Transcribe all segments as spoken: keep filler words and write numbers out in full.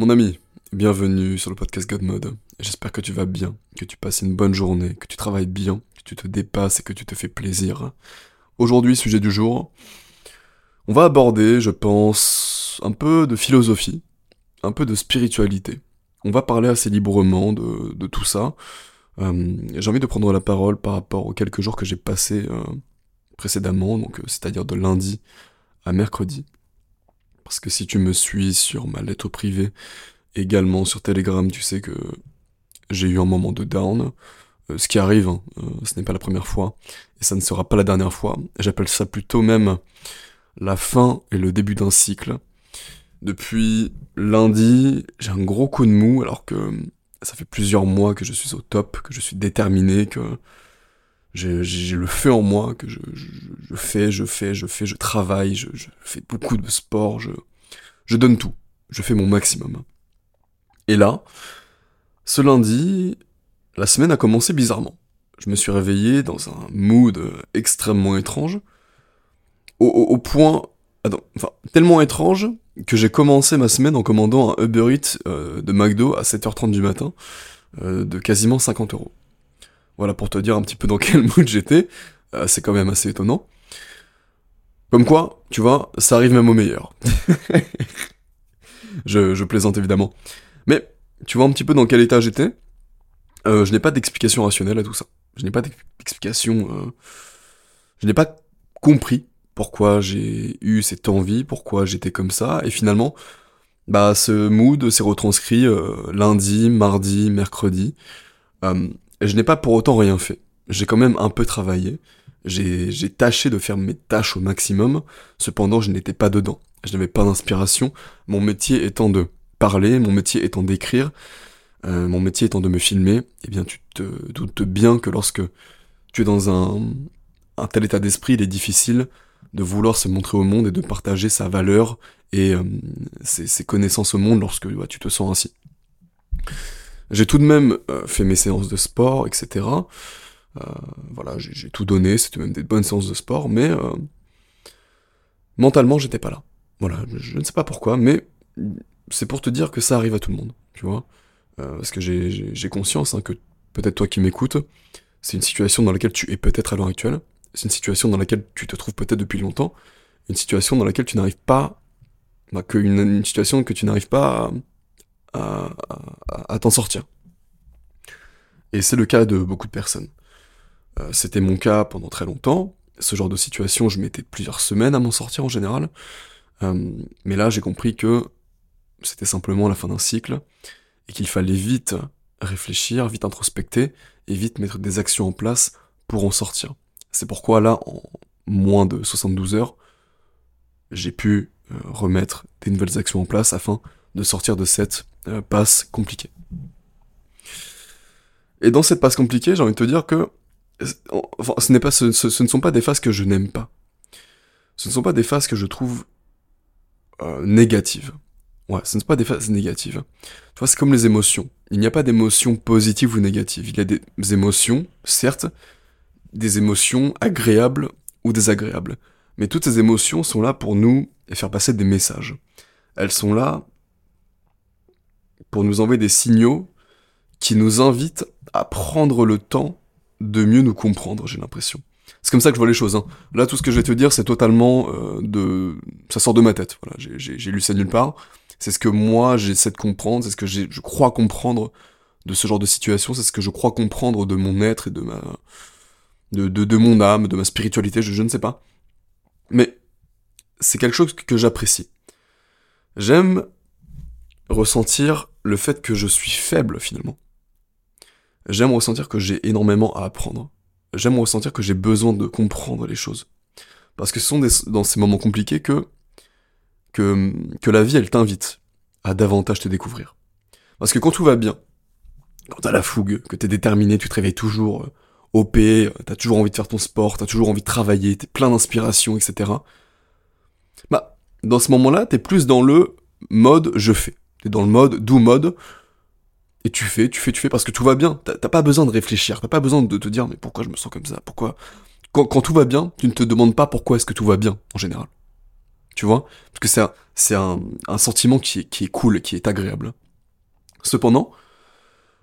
Mon ami, bienvenue sur le podcast Godmode. J'espère que tu vas bien, que tu passes une bonne journée, que tu travailles bien, que tu te dépasses et que tu te fais plaisir. Aujourd'hui, sujet du jour, on va aborder, je pense, un peu de philosophie, un peu de spiritualité. On va parler assez librement de, de tout ça. Euh, j'ai envie de prendre la parole par rapport aux quelques jours que j'ai passés euh, précédemment, donc, c'est-à-dire de lundi à mercredi. Parce que si tu me suis sur ma lettre privée, également sur Telegram, tu sais que j'ai eu un moment de down. Euh, ce qui arrive, hein, euh, ce n'est pas la première fois, et ça ne sera pas la dernière fois. J'appelle ça plutôt même la fin et le début d'un cycle. Depuis lundi, j'ai un gros coup de mou, alors que ça fait plusieurs mois que je suis au top, que je suis déterminé, que j'ai, j'ai le feu en moi, que je, je, je fais, je fais, je fais, je travaille, je, je fais beaucoup de sport, je, je donne tout, je fais mon maximum. Et là, ce lundi, la semaine a commencé bizarrement. Je me suis réveillé dans un mood extrêmement étrange, au, au, au point, attends, enfin, tellement étrange que j'ai commencé ma semaine en commandant un Uber Eats euh, de McDo à sept heures trente du matin, euh, de quasiment cinquante euros. Voilà pour te dire un petit peu dans quel mood j'étais, euh, c'est quand même assez étonnant. Comme quoi, tu vois, ça arrive même au meilleur. je, je plaisante évidemment. Mais, tu vois un petit peu dans quel état j'étais, euh, je n'ai pas d'explication rationnelle à tout ça. Je n'ai pas d'explication... Euh, je n'ai pas compris pourquoi j'ai eu cette envie, pourquoi j'étais comme ça, et finalement, bah, ce mood s'est retranscrit euh, lundi, mardi, mercredi, euh, et je n'ai pas pour autant rien fait. J'ai quand même un peu travaillé, j'ai, j'ai tâché de faire mes tâches au maximum, cependant je n'étais pas dedans, je n'avais pas d'inspiration, mon métier étant de parler, mon métier étant d'écrire, euh, mon métier étant de me filmer, eh bien tu te doutes bien que lorsque tu es dans un, un tel état d'esprit, il est difficile de vouloir se montrer au monde et de partager sa valeur et euh, ses, ses connaissances au monde lorsque bah, tu te sens ainsi. J'ai tout de même euh, fait mes séances de sport, et cetera. Euh, voilà, j'ai, j'ai tout donné, c'était même des bonnes séances de sport, mais euh, mentalement, j'étais pas là. Voilà, je ne sais pas pourquoi, mais c'est pour te dire que ça arrive à tout le monde, tu vois. Euh, parce que j'ai, j'ai, j'ai conscience hein, que peut-être toi qui m'écoutes, c'est une situation dans laquelle tu es peut-être à l'heure actuelle. C'est une situation dans laquelle tu te trouves peut-être depuis longtemps, une situation dans laquelle tu n'arrives pas, bah, que une, une situation que tu n'arrives pas à, à, à, à t'en sortir. Et c'est le cas de beaucoup de personnes. Euh, c'était mon cas pendant très longtemps. Ce genre de situation, je mettais plusieurs semaines à m'en sortir en général. Euh, mais là, j'ai compris que c'était simplement la fin d'un cycle et qu'il fallait vite réfléchir, vite introspecter et vite mettre des actions en place pour en sortir. C'est pourquoi là, en moins de soixante-douze heures, j'ai pu euh, remettre des nouvelles actions en place afin de sortir de cette euh, passe compliquée. Et dans cette passe compliquée, j'ai envie de te dire que enfin, ce, n'est pas, ce, ce, ce ne sont pas des phases que je n'aime pas. Ce ne sont pas des phases que je trouve euh, négatives. Ouais, ce ne sont pas des phases négatives. Tu vois, c'est comme les émotions. Il n'y a pas d'émotions positives ou négatives. Il y a des émotions, certes, des émotions agréables ou désagréables. Mais toutes ces émotions sont là pour nous faire passer des messages. Elles sont là pour nous envoyer des signaux qui nous invitent à prendre le temps de mieux nous comprendre, j'ai l'impression. C'est comme ça que je vois les choses. Hein. Là, tout ce que je vais te dire, c'est totalement euh, de... Ça sort de ma tête. Voilà, j'ai, j'ai, j'ai lu ça nulle part. C'est ce que moi, j'essaie de comprendre, c'est ce que j'ai, je crois comprendre de ce genre de situation, c'est ce que je crois comprendre de mon être et de ma... De, de, de mon âme, de ma spiritualité, je, je ne sais pas. Mais c'est quelque chose que j'apprécie. J'aime ressentir le fait que je suis faible, finalement. J'aime ressentir que j'ai énormément à apprendre. J'aime ressentir que j'ai besoin de comprendre les choses. Parce que ce sont des, dans ces moments compliqués que, que, que la vie, elle t'invite à davantage te découvrir. Parce que quand tout va bien, quand t'as la fougue, que t'es déterminé, tu te réveilles toujours... O P, t'as toujours envie de faire ton sport, t'as toujours envie de travailler, t'es plein d'inspiration, et cetera. Bah, dans ce moment-là, t'es plus dans le mode « je fais ». T'es dans le mode « do mode », et tu fais, tu fais, tu fais, parce que tout va bien. T'as, t'as pas besoin de réfléchir, t'as pas besoin de te dire « mais pourquoi je me sens comme ça ? Pourquoi ?» quand, quand tout va bien, tu ne te demandes pas pourquoi est-ce que tout va bien, en général. tu vois, parce que c'est un, c'est un, un sentiment qui est, qui est cool, qui est agréable. Cependant,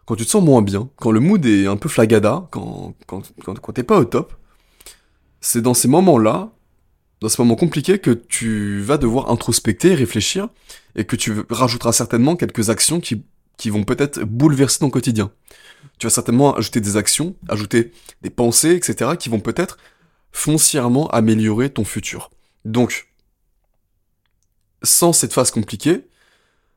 quand tu te sens moins bien, quand le mood est un peu flagada, quand, quand, quand, quand t'es pas au top, c'est dans ces moments-là, dans ces moments compliqués, que tu vas devoir introspecter, réfléchir, et que tu rajouteras certainement quelques actions qui, qui vont peut-être bouleverser ton quotidien. Tu vas certainement ajouter des actions, ajouter des pensées, et cetera, qui vont peut-être foncièrement améliorer ton futur. Donc, sans cette phase compliquée,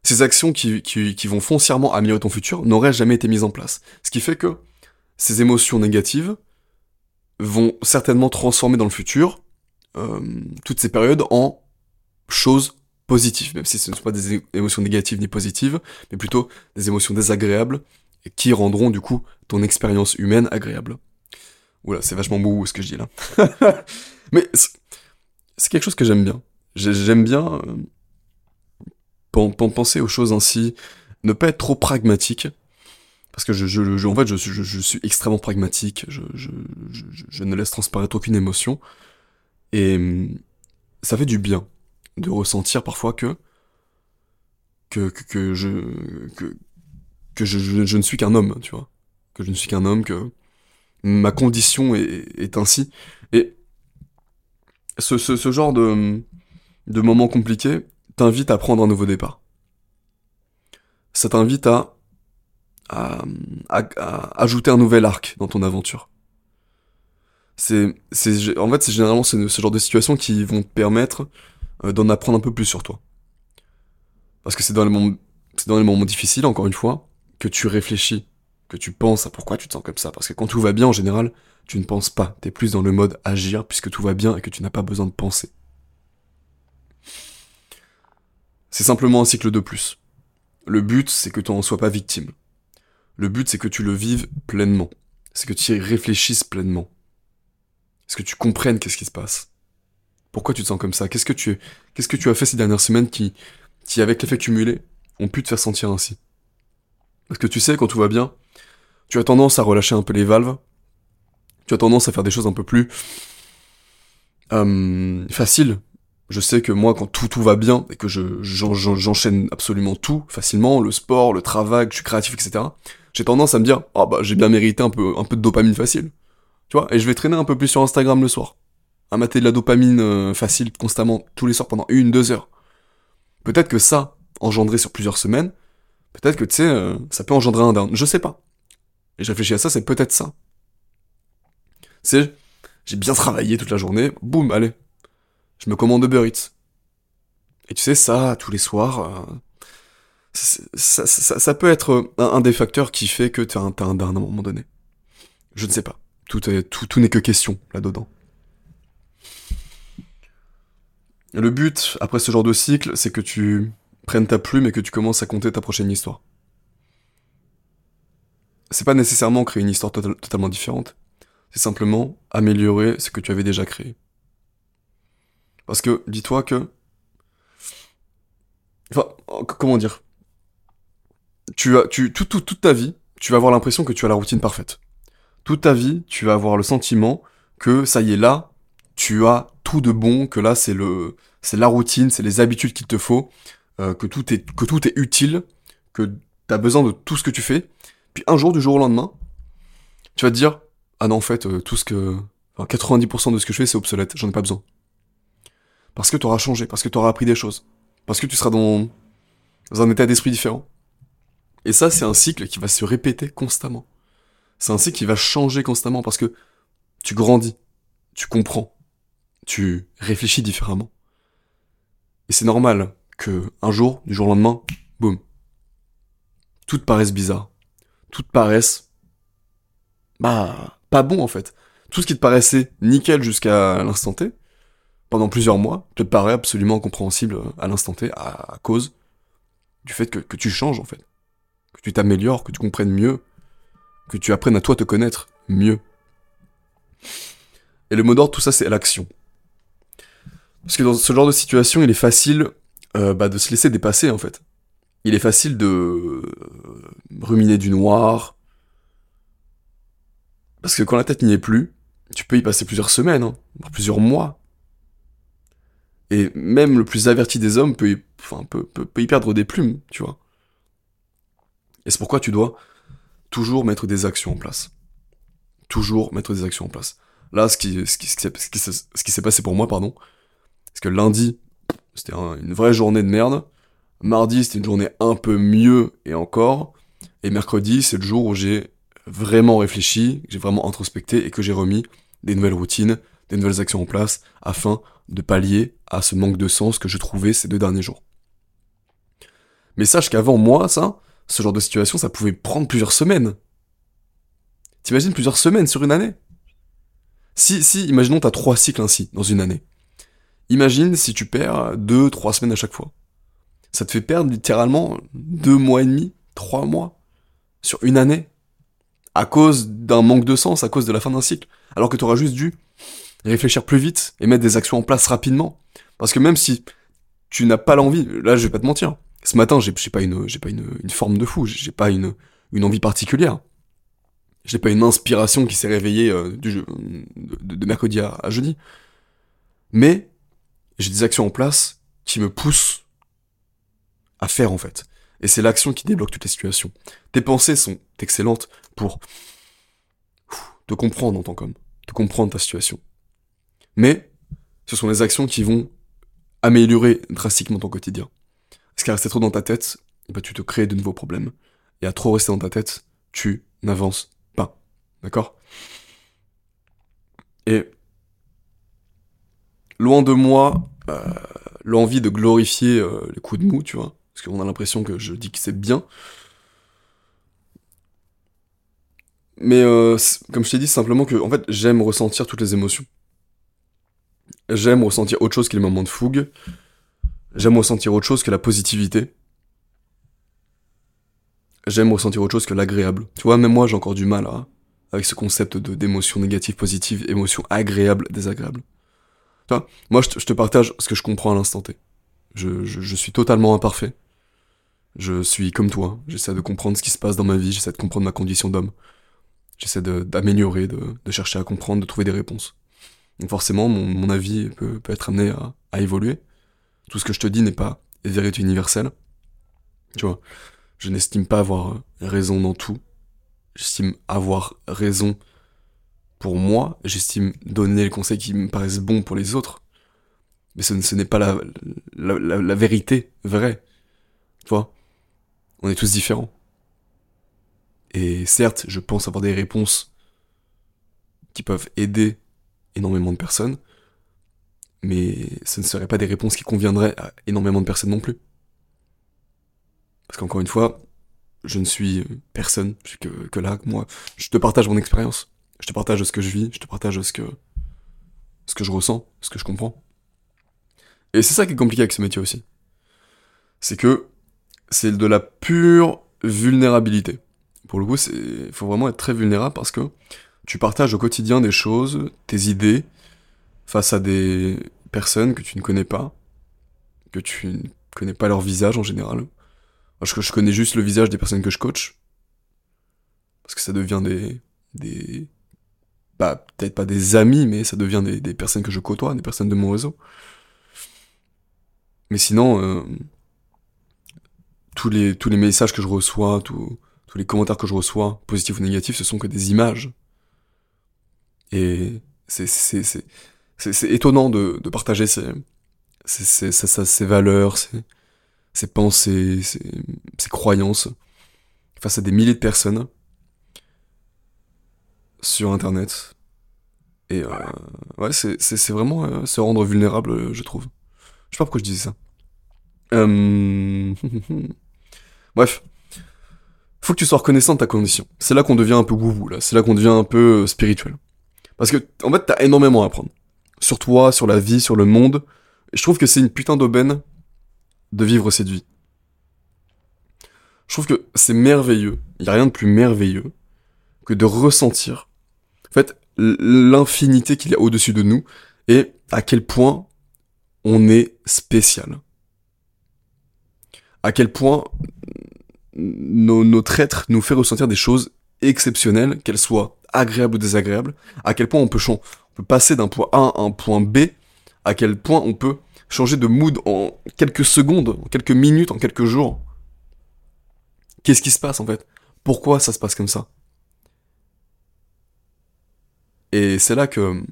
ces actions qui, qui, qui vont foncièrement améliorer ton futur n'auraient jamais été mises en place. Ce qui fait que ces émotions négatives vont certainement transformer dans le futur euh, toutes ces périodes en choses positives, même si ce ne sont pas des é- émotions négatives ni positives, mais plutôt des émotions désagréables qui rendront du coup ton expérience humaine agréable. Oula, c'est vachement beau ce que je dis là. Mais c'est quelque chose que j'aime bien. J'aime bien penser aux choses ainsi, ne pas être trop pragmatique, parce que je, je, je en fait, je, je, je suis extrêmement pragmatique, je, je, je, je ne laisse transparaître aucune émotion, et ça fait du bien de ressentir parfois que que, que, que je que, que je, je, je ne suis qu'un homme, tu vois, que je ne suis qu'un homme, que ma condition est, est ainsi, et ce, ce, ce genre de, de moments compliqués t'invite à prendre un nouveau départ. Ça t'invite à, à, à, à ajouter un nouvel arc dans ton aventure. C'est, c'est, en fait, c'est généralement ce, ce genre de situations qui vont te permettre d'en apprendre un peu plus sur toi. Parce que c'est dans les moments, c'est dans les moments difficiles, encore une fois, que tu réfléchis, que tu penses à pourquoi tu te sens comme ça. Parce que quand tout va bien, en général, tu ne penses pas. T'es plus dans le mode agir, puisque tout va bien et que tu n'as pas besoin de penser. C'est simplement un cycle de plus. Le but, c'est que tu n'en sois pas victime. Le but, c'est que tu le vives pleinement. C'est que tu y réfléchisses pleinement. Est-ce que tu comprennes qu'est-ce qui se passe? Pourquoi tu te sens comme ça? Qu'est-ce que tu, qu'est-ce que tu as fait ces dernières semaines qui, qui, avec l'effet cumulé, ont pu te faire sentir ainsi? Parce que tu sais, quand tout va bien, tu as tendance à relâcher un peu les valves. Tu as tendance à faire des choses un peu plus euh, faciles. Je sais que moi, quand tout tout va bien, et que je j'en, j'enchaîne absolument tout facilement, le sport, le travail, que je suis créatif, et cetera, j'ai tendance à me dire, ah bah j'ai bien mérité un peu un peu de dopamine facile, tu vois, et je vais traîner un peu plus sur Instagram le soir, à mater de la dopamine euh, facile constamment, tous les soirs pendant une, deux heures. Peut-être que ça, engendré sur plusieurs semaines, peut-être que tu sais, euh, ça peut engendrer un down, je sais pas. Et je réfléchis à ça, c'est peut-être ça. C'est, j'ai bien travaillé toute la journée, boum, allez. Je me commande Uber Eats. Et tu sais, ça, tous les soirs, euh, ça, ça, ça, ça peut être un, un des facteurs qui fait que t'as un down à un moment donné. Je ne sais pas. Tout, est, tout, tout n'est que question, là-dedans. Le but, après ce genre de cycle, c'est que tu prennes ta plume et que tu commences à compter ta prochaine histoire. C'est pas nécessairement créer une histoire to- totalement différente. C'est simplement améliorer ce que tu avais déjà créé. Parce que, dis-toi que... Enfin, comment dire, tu as, tu, tout, tout, toute ta vie, tu vas avoir l'impression que tu as la routine parfaite. Toute ta vie, tu vas avoir le sentiment que, ça y est, là, tu as tout de bon, que là, c'est le, c'est la routine, c'est les habitudes qu'il te faut, euh, que tout est, que tout est utile, que t'as besoin de tout ce que tu fais. Puis un jour, du jour au lendemain, tu vas te dire, ah non, en fait, euh, tout ce que... Enfin, quatre-vingt-dix pour cent de ce que je fais, c'est obsolète, j'en ai pas besoin. Parce que tu auras changé, parce que tu auras appris des choses, parce que tu seras dans, dans un état d'esprit différent. Et ça, c'est un cycle qui va se répéter constamment. C'est un cycle qui va changer constamment parce que tu grandis, tu comprends, tu réfléchis différemment. Et c'est normal que un jour, du jour au lendemain, boum, tout te paraisse bizarre, tout te paraisse bah pas bon en fait. Tout ce qui te paraissait nickel jusqu'à l'instant T, pendant plusieurs mois, te paraît absolument incompréhensible à l'instant T, à, à cause du fait que, que tu changes, en fait. Que tu t'améliores, que tu comprennes mieux, que tu apprennes à toi te connaître mieux. Et le mot d'ordre, tout ça, c'est l'action. Parce que dans ce genre de situation, il est facile euh, bah, de se laisser dépasser, en fait. Il est facile de euh, ruminer du noir. Parce que quand la tête n'y est plus, tu peux y passer plusieurs semaines, hein, plusieurs mois. Et même le plus averti des hommes peut y, enfin, peut, peut, peut y perdre des plumes, tu vois. Et c'est pourquoi tu dois toujours mettre des actions en place. Toujours mettre des actions en place. Là, ce qui, ce qui, ce qui, ce qui, ce qui s'est passé pour moi, pardon, parce que lundi, c'était un, une vraie journée de merde. Mardi, c'était une journée un peu mieux et encore. Et mercredi, c'est le jour où j'ai vraiment réfléchi, que j'ai vraiment introspecté et que j'ai remis des nouvelles routines, des nouvelles actions en place afin de pallier à ce manque de sens que je trouvais ces deux derniers jours. Mais sache qu'avant moi, ça, ce genre de situation, ça pouvait prendre plusieurs semaines. T'imagines plusieurs semaines sur une année ? Si, si, imaginons t'as trois cycles ainsi dans une année. Imagine si tu perds deux, trois semaines à chaque fois. Ça te fait perdre littéralement deux mois et demi, trois mois sur une année à cause d'un manque de sens, à cause de la fin d'un cycle, alors que t'auras juste dû réfléchir plus vite et mettre des actions en place rapidement. Parce que même si tu n'as pas l'envie, là je vais pas te mentir, ce matin j'ai, j'ai pas une, j'ai pas une, une forme de fou, j'ai pas une, une envie particulière, j'ai pas une inspiration qui s'est réveillée euh, du jeu, de, de mercredi à, à jeudi, mais j'ai des actions en place qui me poussent à faire en fait. Et c'est l'action qui débloque toutes les situations. Tes pensées sont excellentes pour te comprendre en tant qu'homme, te comprendre ta situation. Mais ce sont les actions qui vont améliorer drastiquement ton quotidien. Parce qu'à rester trop dans ta tête, bah, tu te crées de nouveaux problèmes. Et à trop rester dans ta tête, tu n'avances pas. D'accord ? Et loin de moi euh, l'envie de glorifier euh, les coups de mou, tu vois. Parce qu'on a l'impression que je dis que c'est bien. Mais euh, comme je t'ai dit, c'est simplement que en fait, j'aime ressentir toutes les émotions. J'aime ressentir autre chose que les moments de fougue. J'aime ressentir autre chose que la positivité. J'aime ressentir autre chose que l'agréable. Tu vois, même moi, j'ai encore du mal à, avec ce concept de, d'émotion négative, positive, émotion agréable, désagréable. Tu vois, moi, je te, je te partage ce que je comprends à l'instant T. Je, je, je suis totalement imparfait. Je suis comme toi. J'essaie de comprendre ce qui se passe dans ma vie. J'essaie de comprendre ma condition d'homme. J'essaie de, d'améliorer, de, de chercher à comprendre, de trouver des réponses. Donc forcément, mon, mon avis peut, peut être amené à, à évoluer. Tout ce que je te dis n'est pas vérité universelle. Tu vois, je n'estime pas avoir raison dans tout. J'estime avoir raison pour moi. J'estime donner les conseils qui me paraissent bons pour les autres. Mais ce, ce n'est pas la, la, la, la vérité vraie. Tu vois, on est tous différents. Et certes, je pense avoir des réponses qui peuvent aider énormément de personnes, mais ce ne serait pas des réponses qui conviendraient à énormément de personnes non plus. Parce qu'encore une fois, je ne suis personne, je suis que, que là, moi. Je te partage mon expérience, je te partage ce que je vis, je te partage ce que, ce que je ressens, ce que je comprends. Et c'est ça qui est compliqué avec ce métier aussi. C'est que c'est de la pure vulnérabilité. Pour le coup, il faut vraiment être très vulnérable parce que tu partages au quotidien des choses, tes idées, face à des personnes que tu ne connais pas, que tu ne connais pas leur visage en général. Je, je connais juste le visage des personnes que je coach, parce que ça devient des... des bah, peut-être pas des amis, mais ça devient des, des personnes que je côtoie, des personnes de mon réseau. Mais sinon, euh, tous les, tous les messages que je reçois, tous, tous les commentaires que je reçois, positifs ou négatifs, ce sont que des images. Et c'est, c'est, c'est, c'est, c'est étonnant de, de partager ces, ces, ces, ces, ces valeurs, ces, ces pensées, ces, ces croyances face à des milliers de personnes sur Internet. Et euh, ouais, c'est, c'est, c'est vraiment euh, se rendre vulnérable, je trouve. Je sais pas pourquoi je disais ça. Euh... Bref. Faut que tu sois reconnaissant de ta condition. C'est là qu'on devient un peu gourou, là. C'est là qu'on devient un peu spirituel. Parce que, en fait, t'as énormément à apprendre. Sur toi, sur la vie, sur le monde. Et je trouve que c'est une putain d'aubaine de vivre cette vie. Je trouve que c'est merveilleux. Y a rien de plus merveilleux que de ressentir, en fait, l'infinité qu'il y a au-dessus de nous et à quel point on est spécial. À quel point nos, notre être nous fait ressentir des choses exceptionnelles, qu'elles soient agréables ou désagréables, à quel point on peut, on peut passer d'un point A à un point B, à quel point on peut changer de mood en quelques secondes, en quelques minutes, en quelques jours. Qu'est-ce qui se passe en fait ? Pourquoi ça se passe comme ça ? Et c'est là que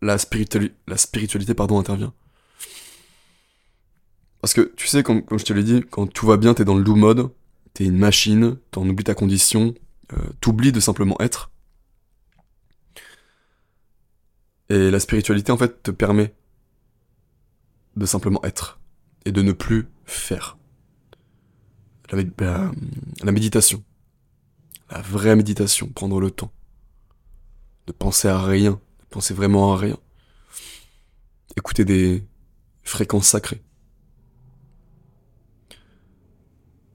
la, spirituali- la spiritualité pardon, intervient. Parce que tu sais, comme, comme je te l'ai dit, quand tout va bien, t'es dans le do mode, t'es une machine, t'en oublies ta condition, euh, t'oublies de simplement être. Et la spiritualité, en fait, te permet de simplement être et de ne plus faire. La, la, la méditation, la vraie méditation, prendre le temps de penser à rien, de penser vraiment à rien. Écouter des fréquences sacrées.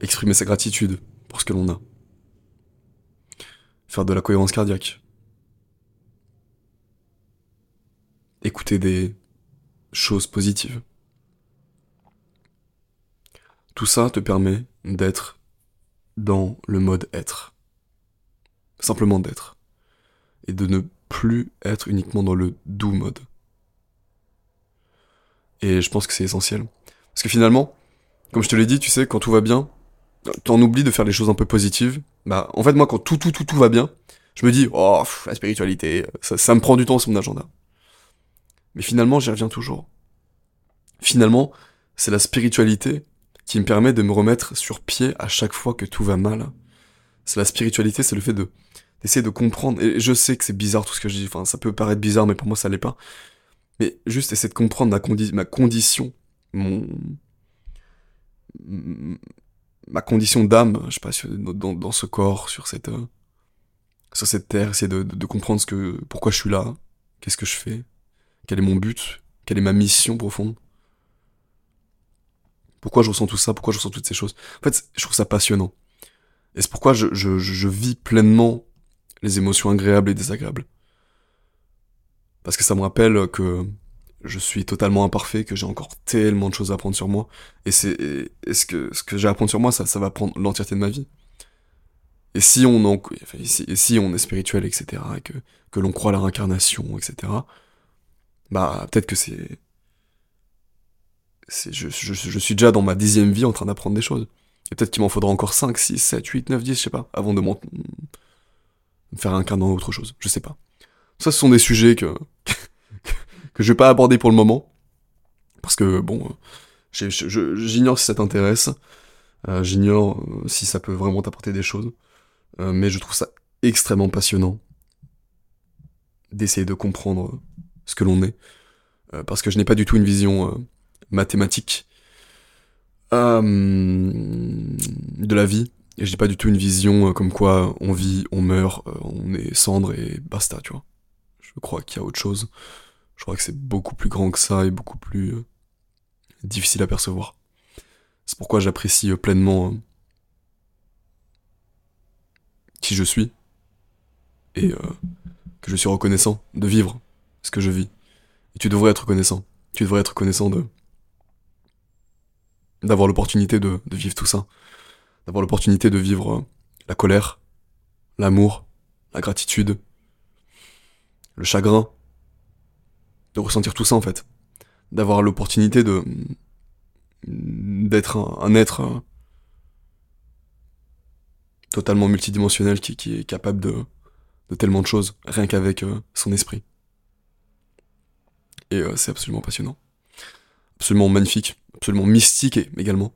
Exprimer sa gratitude pour ce que l'on a. Faire de la cohérence cardiaque. Écouter des choses positives. Tout ça te permet d'être dans le mode être. Simplement d'être. Et de ne plus être uniquement dans le do mode. Et je pense que c'est essentiel. Parce que finalement, comme je te l'ai dit, tu sais, quand tout va bien, t'en oublies de faire les choses un peu positives. Bah, en fait, moi, quand tout, tout, tout, tout va bien, je me dis, oh, pff, la spiritualité, ça, ça me prend du temps sur mon agenda. Mais finalement, j'y reviens toujours. Finalement, c'est la spiritualité qui me permet de me remettre sur pied à chaque fois que tout va mal. C'est la spiritualité, c'est le fait de d'essayer de comprendre. Et je sais que c'est bizarre tout ce que je dis. Enfin, ça peut paraître bizarre, mais pour moi, ça l'est pas. Mais juste essayer de comprendre ma, condi- ma condition, mon... ma condition d'âme, je sais pas, dans, dans ce corps, sur cette, euh, sur cette terre, essayer de, de, de comprendre ce que, pourquoi je suis là, qu'est-ce que je fais, quel est mon but, quelle est ma mission profonde, pourquoi je ressens tout ça, pourquoi je ressens toutes ces choses. En fait, je trouve ça passionnant. Et c'est pourquoi je, je, je vis pleinement les émotions agréables et désagréables. Parce que ça me rappelle que je suis totalement imparfait, que j'ai encore tellement de choses à apprendre sur moi. Et c'est, et, et ce que, ce que j'ai à apprendre sur moi, ça, ça va prendre l'entièreté de ma vie. Et si on en, enfin, et si, et si on est spirituel, et cetera, et que, que l'on croit à la réincarnation, et cetera, bah, peut-être que c'est, c'est, je, je, je suis déjà dans ma dixième vie en train d'apprendre des choses. Et peut-être qu'il m'en faudra encore cinq, six, sept, huit, neuf, dix, je sais pas, avant de m'en, me faire réincarner en autre chose. Je sais pas. Ça, ce sont des sujets que, que je vais pas aborder pour le moment, parce que, bon, j'ai, je, je, j'ignore si ça t'intéresse, euh, j'ignore euh, si ça peut vraiment t'apporter des choses, euh, mais je trouve ça extrêmement passionnant d'essayer de comprendre ce que l'on est, euh, parce que je n'ai pas du tout une vision euh, mathématique euh, de la vie, et je n'ai pas du tout une vision euh, comme quoi on vit, on meurt, euh, on est cendre et basta, tu vois. Je crois qu'il y a autre chose. Je crois que c'est beaucoup plus grand que ça et beaucoup plus euh, difficile à percevoir. C'est pourquoi j'apprécie pleinement euh, qui je suis et euh, que je suis reconnaissant de vivre ce que je vis. Et tu devrais être reconnaissant. Tu devrais être reconnaissant de d'avoir l'opportunité de, de vivre tout ça. D'avoir l'opportunité de vivre euh, la colère, l'amour, la gratitude, le chagrin, de ressentir tout ça en fait, d'avoir l'opportunité de d'être un, un être euh, totalement multidimensionnel qui, qui est capable de, de tellement de choses, rien qu'avec euh, son esprit. Et euh, c'est absolument passionnant, absolument magnifique, absolument mystique également.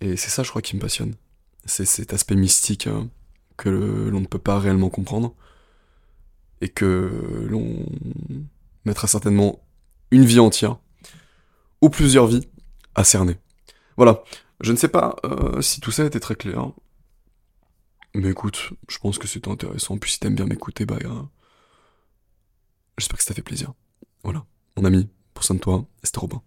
Et c'est ça je crois qui me passionne, c'est cet aspect mystique euh, que le, l'on ne peut pas réellement comprendre, et que l'on mettra certainement une vie entière, ou plusieurs vies, à cerner. Voilà, je ne sais pas euh, si tout ça était très clair, mais écoute, je pense que c'était intéressant, puis si t'aimes bien m'écouter, bah, euh, j'espère que ça t'a fait plaisir. Voilà, mon ami, pour soin de toi, c'était Robin.